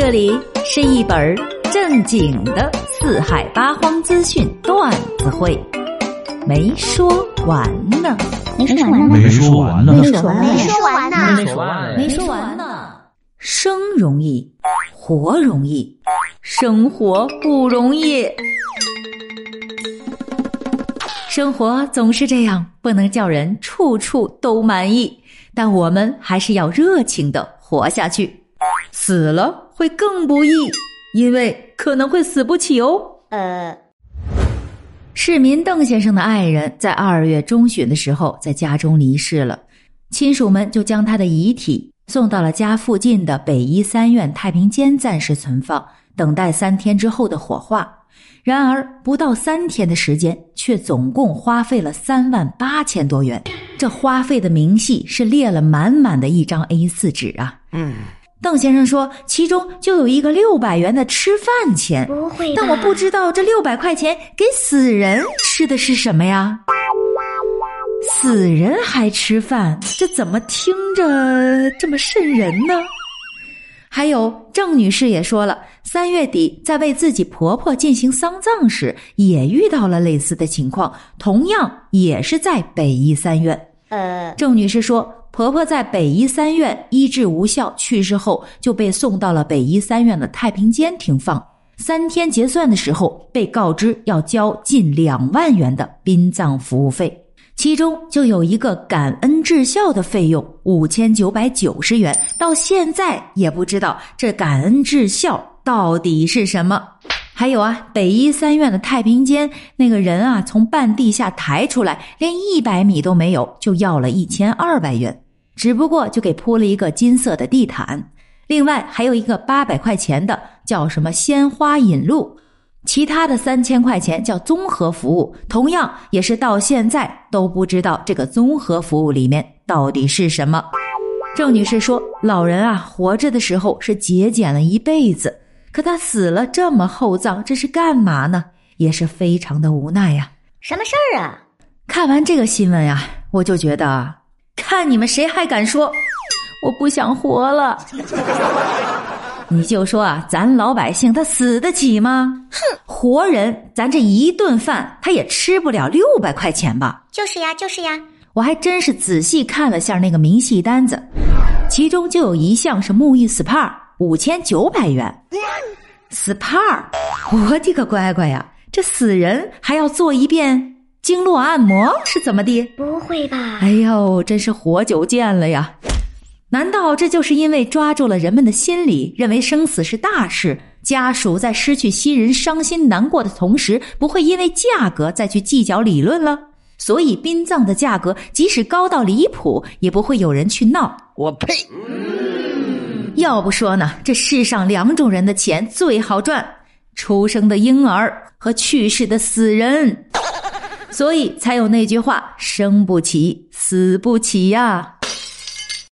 这里是一本正经的四海八荒资讯段子会，没说完呢，没说完呢。生容易，活容易，生活不容易。生活总是这样，不能叫人处处都满意，但我们还是要热情地活下去。死了会更不易，因为可能会死不起哦。市民邓先生的爱人在2月中旬的时候在家中离世了，亲属们就将他的遗体送到了家附近的北医三院太平间暂时存放，等待3天之后的火化。然而不到3天的时间，却总共花费了38000多元。这花费的明细是列了满满的一张 A4 纸啊。邓先生说其中就有一个600元的吃饭钱。不会吧，但我不知道这600块钱给死人吃的是什么呀？死人还吃饭，这怎么听着这么瘆人呢？还有郑女士也说了，3月底在为自己婆婆进行丧葬时也遇到了类似的情况，同样也是在北医三院。郑女士说婆婆在北医三院医治无效去世后，就被送到了北医三院的太平间停放，3天结算的时候被告知要交近2万元的殡葬服务费，其中就有一个感恩至孝的费用5990元，到现在也不知道这感恩至孝到底是什么。还有啊，北医三院的太平间那个人啊，从半地下抬出来连100米都没有，就要了1200元，只不过就给铺了一个金色的地毯。另外还有一个800块钱的叫什么鲜花引路，其他的3000块钱叫综合服务，同样也是到现在都不知道这个综合服务里面到底是什么。郑女士说老人啊，活着的时候是节俭了一辈子，可他死了这么厚葬，这是干嘛呢？也是非常的无奈呀。什么事儿啊？看完这个新闻呀，我就觉得看你们谁还敢说我不想活了。你就说啊，咱老百姓他死得起吗？哼，活人咱这一顿饭他也吃不了600块钱吧？就是呀。我还真是仔细看了下那个明细单子，其中就有一项是沐浴 SPA 5900元。SPA， 我的个乖乖呀，这死人还要做一遍经络按摩是怎么的？不会吧？哎呦，真是活久见了呀。难道这就是因为抓住了人们的心理，认为生死是大事，家属在失去亲人伤心难过的同时，不会因为价格再去计较理论了？所以殡葬的价格即使高到离谱，也不会有人去闹。我呸！要不说呢，这世上2种人的钱最好赚，出生的婴儿和去世的死人。所以才有那句话，生不起，死不起呀。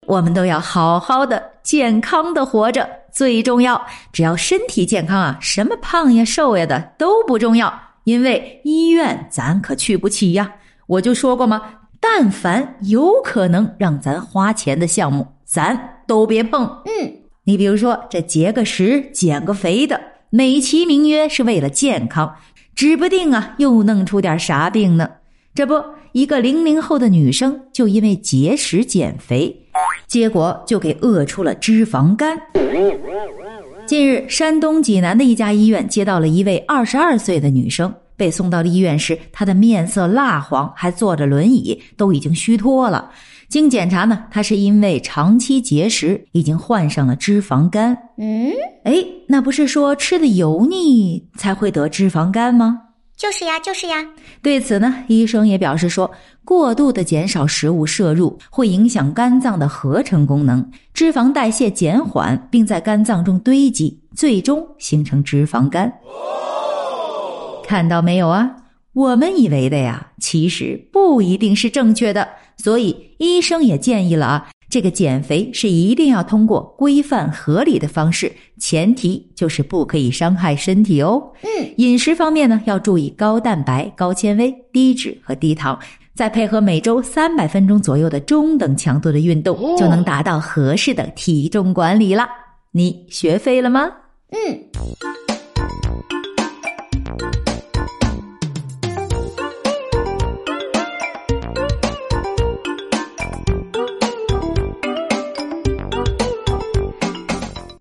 我们都要好好的健康的活着最重要，只要身体健康啊，什么胖呀瘦呀的都不重要，因为医院咱可去不起呀。我就说过嘛，但凡有可能让咱花钱的项目咱都别碰。你比如说这节个食减个肥的，美其名曰是为了健康，指不定啊又弄出点啥病呢。这不，一个00后的女生就因为节食减肥，结果就给饿出了脂肪肝。近日山东济南的一家医院接到了一位22岁的女生，被送到了医院时，她的面色蜡黄，还坐着轮椅，都已经虚脱了。经检查呢，她是因为长期节食已经患上了脂肪肝。那不是说吃的油腻才会得脂肪肝吗？就是呀。对此呢，医生也表示说，过度的减少食物摄入会影响肝脏的合成功能，脂肪代谢减缓，并在肝脏中堆积，最终形成脂肪肝。看到没有啊，我们以为的呀，其实不一定是正确的。所以医生也建议了啊，这个减肥是一定要通过规范合理的方式，前提就是不可以伤害身体哦。饮食方面呢，要注意高蛋白、高纤维、低脂和低糖，再配合每周300分钟左右的中等强度的运动，就能达到合适的体重管理了。你学会了吗？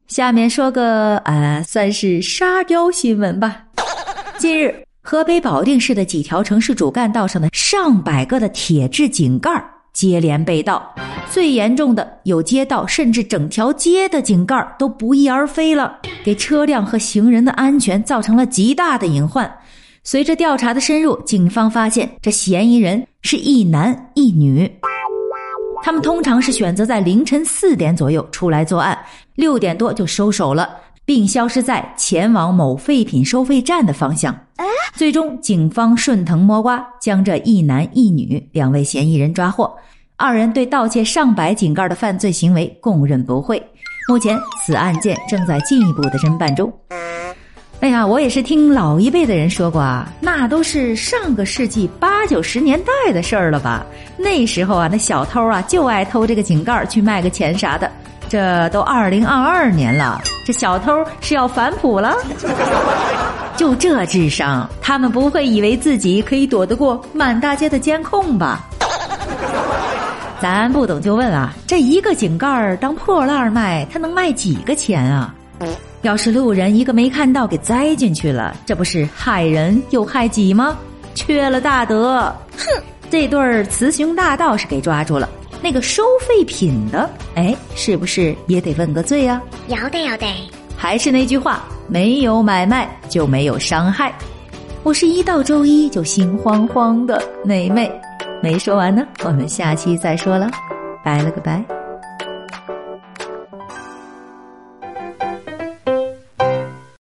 下面说个算是沙雕新闻吧。近日，河北保定市的几条城市主干道上的上百个的铁质井盖接连被盗，最严重的有街道甚至整条街的井盖都不翼而飞了，给车辆和行人的安全造成了极大的隐患。随着调查的深入，警方发现这嫌疑人是一男一女，他们通常是选择在凌晨4点左右出来作案，6点多就收手了，并消失在前往某废品收费站的方向。最终警方顺藤摸瓜，将这一男一女两位嫌疑人抓获，二人对盗窃上百井盖的犯罪行为供认不讳。目前此案件正在进一步的侦办中。哎呀，我也是听老一辈的人说过啊，那都是上个世纪80、90年代的事儿了吧。那时候啊，那小偷啊就爱偷这个井盖去卖个钱啥的，这都2022年了，这小偷是要反哺了？就这智商，他们不会以为自己可以躲得过满大街的监控吧？咱不懂就问啊，这一个井盖当破烂卖，它能卖几个钱啊？要是路人一个没看到给栽进去了，这不是害人又害己吗？缺了大德！哼，这对雌雄大盗是给抓住了。那个收废品的，是不是也得问个罪啊？要得要得。还是那句话，没有买卖就没有伤害。我是一到周一就心慌慌的美妹，没说完呢，我们下期再说了，拜了个拜。